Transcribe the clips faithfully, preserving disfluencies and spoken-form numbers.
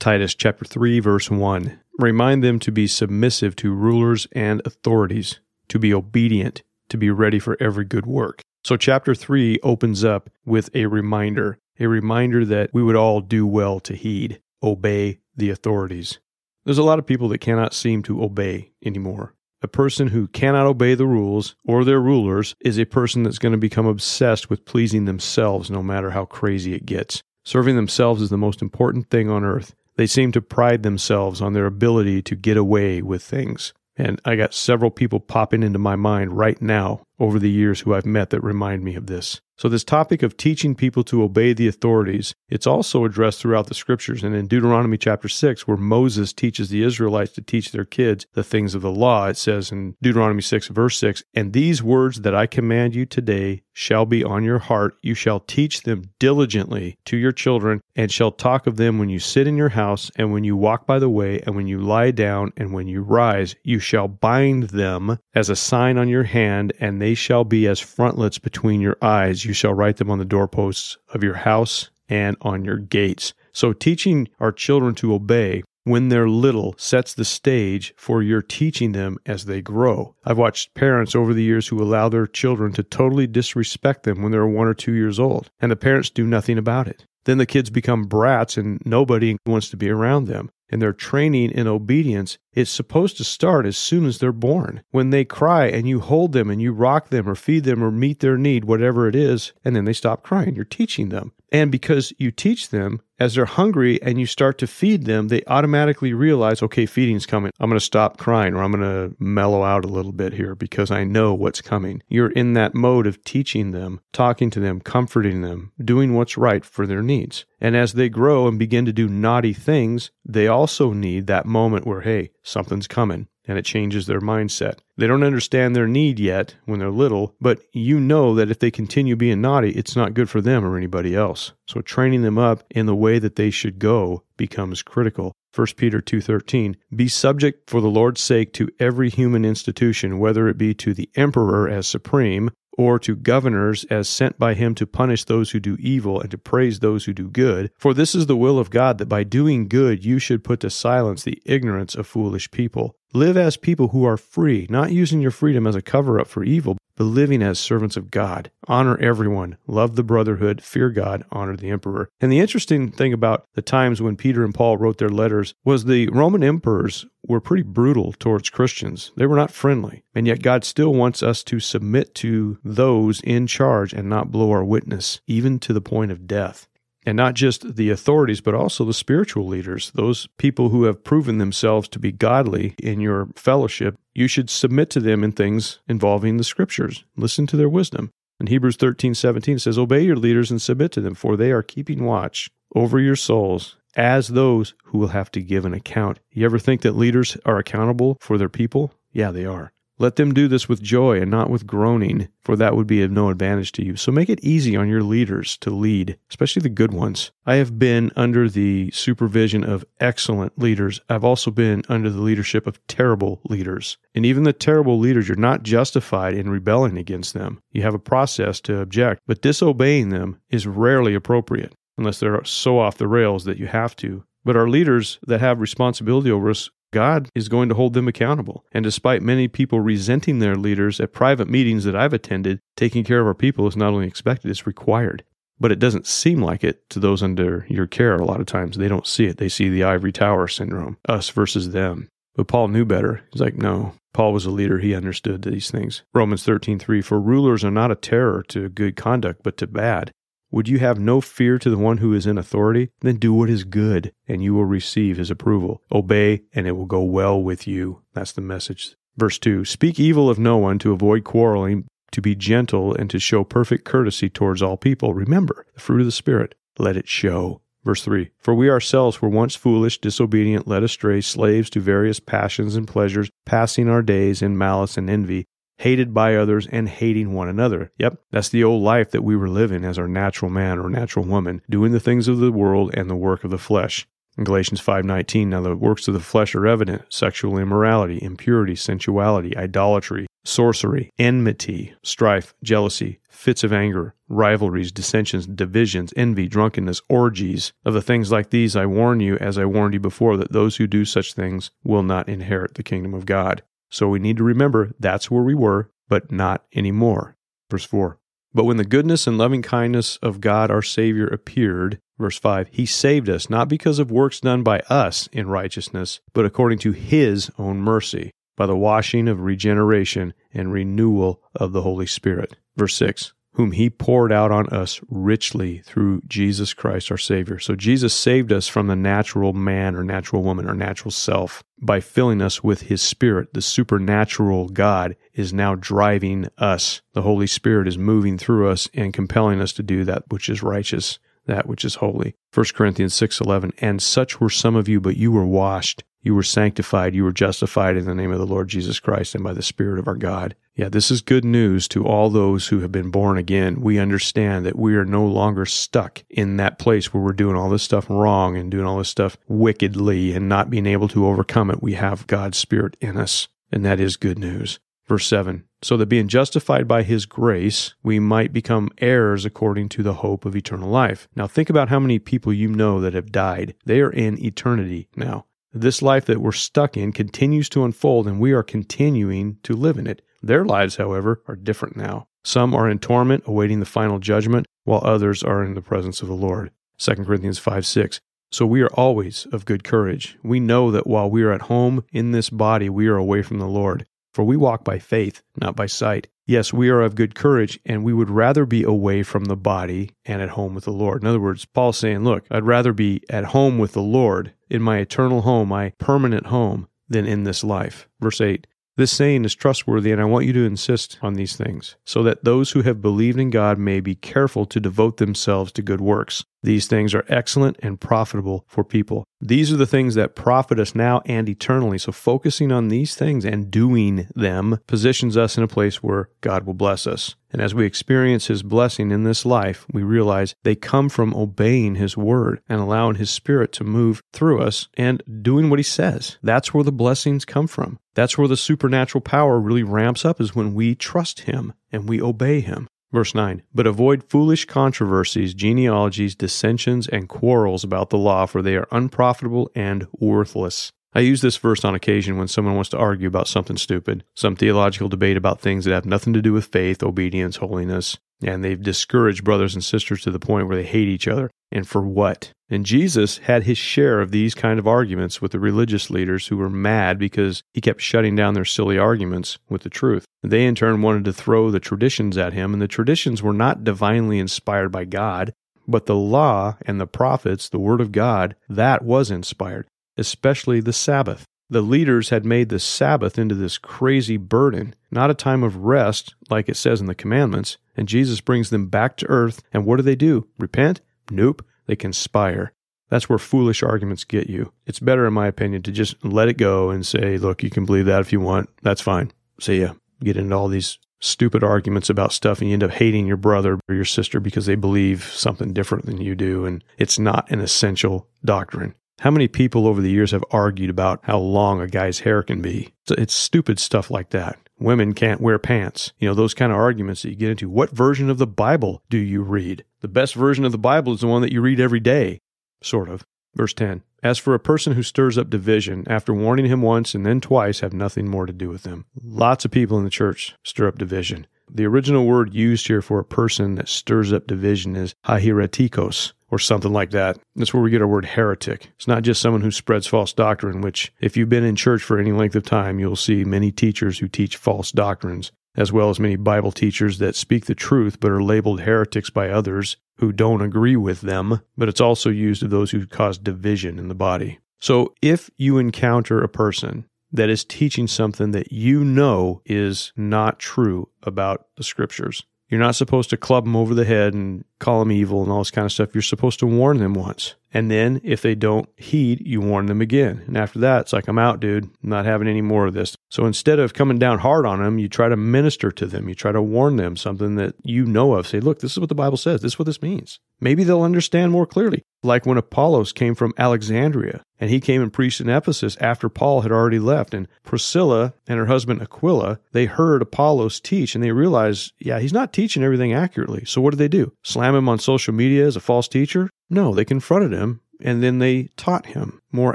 Titus chapter three, verse one. Remind them to be submissive to rulers and authorities, to be obedient, to be ready for every good work. So chapter three opens up with a reminder, a reminder that we would all do well to heed, obey the authorities. There's a lot of people that cannot seem to obey anymore. A person who cannot obey the rules or their rulers is a person that's going to become obsessed with pleasing themselves no matter how crazy it gets. Serving themselves is the most important thing on earth. They seem to pride themselves on their ability to get away with things. And I got several people popping into my mind right now over the years who I've met that remind me of this. So this topic of teaching people to obey the authorities, it's also addressed throughout the scriptures. And in Deuteronomy chapter six, where Moses teaches the Israelites to teach their kids the things of the law, it says in Deuteronomy six, verse six, "And these words that I command you today shall be on your heart. You shall teach them diligently to your children and shall talk of them when you sit in your house and when you walk by the way and when you lie down and when you rise. You shall bind them as a sign on your hand and they They shall be as frontlets between your eyes. You shall write them on the doorposts of your house and on your gates." So teaching our children to obey when they're little sets the stage for your teaching them as they grow. I've watched parents over the years who allow their children to totally disrespect them when they're one or two years old, and the parents do nothing about it. Then the kids become brats and nobody wants to be around them. And their training in obedience is supposed to start as soon as they're born. When they cry and you hold them and you rock them or feed them or meet their need, whatever it is, and then they stop crying, you're teaching them. And because you teach them, as they're hungry and you start to feed them, they automatically realize, okay, feeding's coming. I'm going to stop crying or I'm going to mellow out a little bit here because I know what's coming. You're in that mode of teaching them, talking to them, comforting them, doing what's right for their needs. And as they grow and begin to do naughty things, they also need that moment where, hey, something's coming, and it changes their mindset. They don't understand their need yet when they're little, but you know that if they continue being naughty, it's not good for them or anybody else. So training them up in the way that they should go becomes critical. First Peter two thirteen, "Be subject for the Lord's sake to every human institution, whether it be to the emperor as supreme, or to governors as sent by him to punish those who do evil and to praise those who do good. For this is the will of God, that by doing good you should put to silence the ignorance of foolish people. Live as people who are free, not using your freedom as a cover-up for evil, but living as servants of God. Honor everyone, love the brotherhood, fear God, honor the emperor." And the interesting thing about the times when Peter and Paul wrote their letters was the Roman emperors were pretty brutal towards Christians. They were not friendly, and yet God still wants us to submit to those in charge and not blow our witness, even to the point of death. And not just the authorities, but also the spiritual leaders, those people who have proven themselves to be godly in your fellowship. You should submit to them in things involving the scriptures. Listen to their wisdom. And Hebrews thirteen seventeen says, "Obey your leaders and submit to them, for they are keeping watch over your souls as those who will have to give an account." You ever think that leaders are accountable for their people? Yeah, they are. "Let them do this with joy and not with groaning, for that would be of no advantage to you." So make it easy on your leaders to lead, especially the good ones. I have been under the supervision of excellent leaders. I've also been under the leadership of terrible leaders. And even the terrible leaders, you're not justified in rebelling against them. You have a process to object, but disobeying them is rarely appropriate, unless they're so off the rails that you have to. But our leaders that have responsibility over us, God is going to hold them accountable. And despite many people resenting their leaders at private meetings that I've attended, taking care of our people is not only expected, it's required. But it doesn't seem like it to those under your care a lot of times. They don't see it. They see the ivory tower syndrome, us versus them. But Paul knew better. He's like, no. Paul was a leader. He understood these things. Romans thirteen three, "For rulers are not a terror to good conduct, but to bad. Would you have no fear to the one who is in authority? Then do what is good, and you will receive his approval. Obey, and it will go well with you." That's the message. Verse two, "Speak evil of no one, to avoid quarreling, to be gentle, and to show perfect courtesy towards all people. Remember, the fruit of the Spirit, let it show." Verse three, "For we ourselves were once foolish, disobedient, led astray, slaves to various passions and pleasures, passing our days in malice and envy, hated by others and hating one another." Yep, that's the old life that we were living as our natural man or natural woman, doing the things of the world and the work of the flesh. In Galatians five nineteen, now the works of the flesh are evident: sexual immorality, impurity, sensuality, idolatry, sorcery, enmity, strife, jealousy, fits of anger, rivalries, dissensions, divisions, envy, drunkenness, orgies. Of the things like these I warn you, as I warned you before, that those who do such things will not inherit the kingdom of God. So we need to remember that's where we were, but not anymore. Verse four. But when the goodness and loving kindness of God our Savior appeared, verse five, He saved us, not because of works done by us in righteousness, but according to His own mercy, by the washing of regeneration and renewal of the Holy Spirit. Verse six, whom He poured out on us richly through Jesus Christ our Savior. So Jesus saved us from the natural man or natural woman or natural self by filling us with His Spirit. The supernatural God is now driving us. The Holy Spirit is moving through us and compelling us to do that which is righteous, that which is holy. First Corinthians six eleven, and such were some of you, but you were washed, you were sanctified, you were justified in the name of the Lord Jesus Christ and by the Spirit of our God. Yeah, this is good news to all those who have been born again. We understand that we are no longer stuck in that place where we're doing all this stuff wrong and doing all this stuff wickedly and not being able to overcome it. We have God's Spirit in us, and that is good news. Verse seven, so that being justified by His grace, we might become heirs according to the hope of eternal life. Now think about how many people you know that have died. They are in eternity now. This life that we're stuck in continues to unfold, and we are continuing to live in it. Their lives, however, are different now. Some are in torment, awaiting the final judgment, while others are in the presence of the Lord. Second Corinthians five six. So we are always of good courage. We know that while we are at home in this body, we are away from the Lord. For we walk by faith, not by sight. Yes, we are of good courage, and we would rather be away from the body and at home with the Lord. In other words, Paul's saying, look, I'd rather be at home with the Lord, in my eternal home, my permanent home, than in this life. Verse eight, this saying is trustworthy, and I want you to insist on these things, so that those who have believed in God may be careful to devote themselves to good works. These things are excellent and profitable for people. These are the things that profit us now and eternally. So focusing on these things and doing them positions us in a place where God will bless us. And as we experience His blessing in this life, we realize they come from obeying His word and allowing His Spirit to move through us and doing what He says. That's where the blessings come from. That's where the supernatural power really ramps up, is when we trust Him and we obey Him. Verse nine, but avoid foolish controversies, genealogies, dissensions, and quarrels about the law, for they are unprofitable and worthless. I use this verse on occasion when someone wants to argue about something stupid, some theological debate about things that have nothing to do with faith, obedience, holiness, and they've discouraged brothers and sisters to the point where they hate each other. And for what? And Jesus had His share of these kind of arguments with the religious leaders who were mad because He kept shutting down their silly arguments with the truth. They in turn wanted to throw the traditions at Him, and the traditions were not divinely inspired by God, but the law and the prophets, the Word of God, that was inspired, especially the Sabbath. The leaders had made the Sabbath into this crazy burden, not a time of rest like it says in the commandments, and Jesus brings them back to earth, and what do they do? Repent? Nope. They conspire. That's where foolish arguments get you. It's better, in my opinion, to just let it go and say, look, you can believe that if you want. That's fine. See ya. Get into all these stupid arguments about stuff, and you end up hating your brother or your sister because they believe something different than you do, and it's not an essential doctrine. How many people over the years have argued about how long a guy's hair can be? It's stupid stuff like that. Women can't wear pants. You know, those kind of arguments that you get into. What version of the Bible do you read? The best version of the Bible is the one that you read every day, sort of. Verse ten, as for a person who stirs up division, after warning him once and then twice, have nothing more to do with them. Lots of people in the church stir up division. The original word used here for a person that stirs up division is haheretikos, or something like that. That's where we get our word heretic. It's not just someone who spreads false doctrine, which if you've been in church for any length of time, you'll see many teachers who teach false doctrines, as well as many Bible teachers that speak the truth but are labeled heretics by others who don't agree with them, but it's also used of those who cause division in the body. So if you encounter a person that is teaching something that you know is not true about the Scriptures, you're not supposed to club them over the head and call them evil and all this kind of stuff, you're supposed to warn them once. And then if they don't heed, you warn them again. And after that, it's like, I'm out, dude. I'm not having any more of this. So instead of coming down hard on them, you try to minister to them. You try to warn them something that you know of. Say, look, this is what the Bible says. This is what this means. Maybe they'll understand more clearly. Like when Apollos came from Alexandria, and he came and preached in Ephesus after Paul had already left. And Priscilla and her husband Aquila, they heard Apollos teach, and they realized, yeah, he's not teaching everything accurately. So what did they do? Slam him on social media as a false teacher? No, they confronted him, and then they taught him more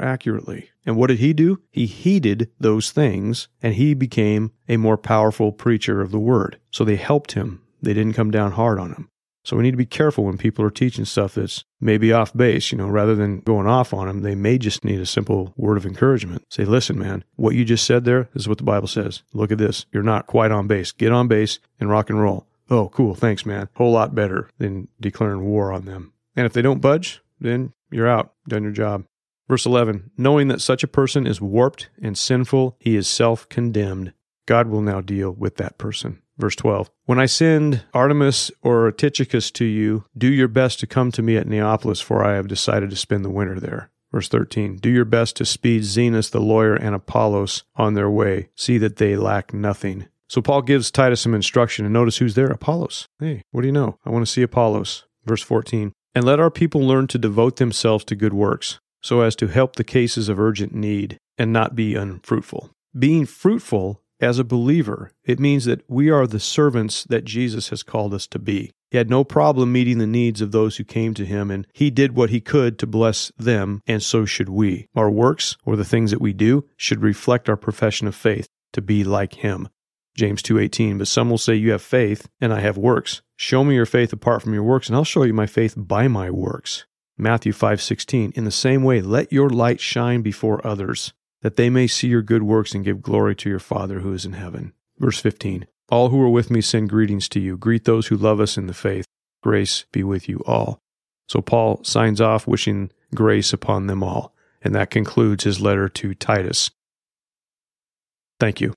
accurately. And what did he do? He heeded those things, and he became a more powerful preacher of the word. So they helped him. They didn't come down hard on him. So we need to be careful when people are teaching stuff that's maybe off base, you know, rather than going off on them, they may just need a simple word of encouragement. Say, listen, man, what you just said there is what the Bible says. Look at this. You're not quite on base. Get on base and rock and roll. Oh, cool. Thanks, man. Whole lot better than declaring war on them. And if they don't budge, then you're out. Done your job. Verse eleven, knowing that such a person is warped and sinful, he is self-condemned. God will now deal with that person. Verse twelve, when I send Artemis or Tychicus to you, do your best to come to me at Neapolis, for I have decided to spend the winter there. Verse thirteen, do your best to speed Zenas the lawyer and Apollos on their way. See that they lack nothing. So Paul gives Titus some instruction, and notice who's there, Apollos. Hey, what do you know? I want to see Apollos. Verse fourteen, and let our people learn to devote themselves to good works, so as to help the cases of urgent need and not be unfruitful. Being fruitful as a believer, it means that we are the servants that Jesus has called us to be. He had no problem meeting the needs of those who came to him, and he did what he could to bless them, and so should we. Our works, or the things that we do, should reflect our profession of faith to be like him. James two eighteen, but some will say, you have faith, and I have works. Show me your faith apart from your works, and I'll show you my faith by my works. Matthew five sixteen, in the same way, let your light shine before others, that they may see your good works and give glory to your Father who is in heaven. Verse fifteen, all who are with me send greetings to you. Greet those who love us in the faith. Grace be with you all. So Paul signs off wishing grace upon them all, and that concludes his letter to Titus. Thank you.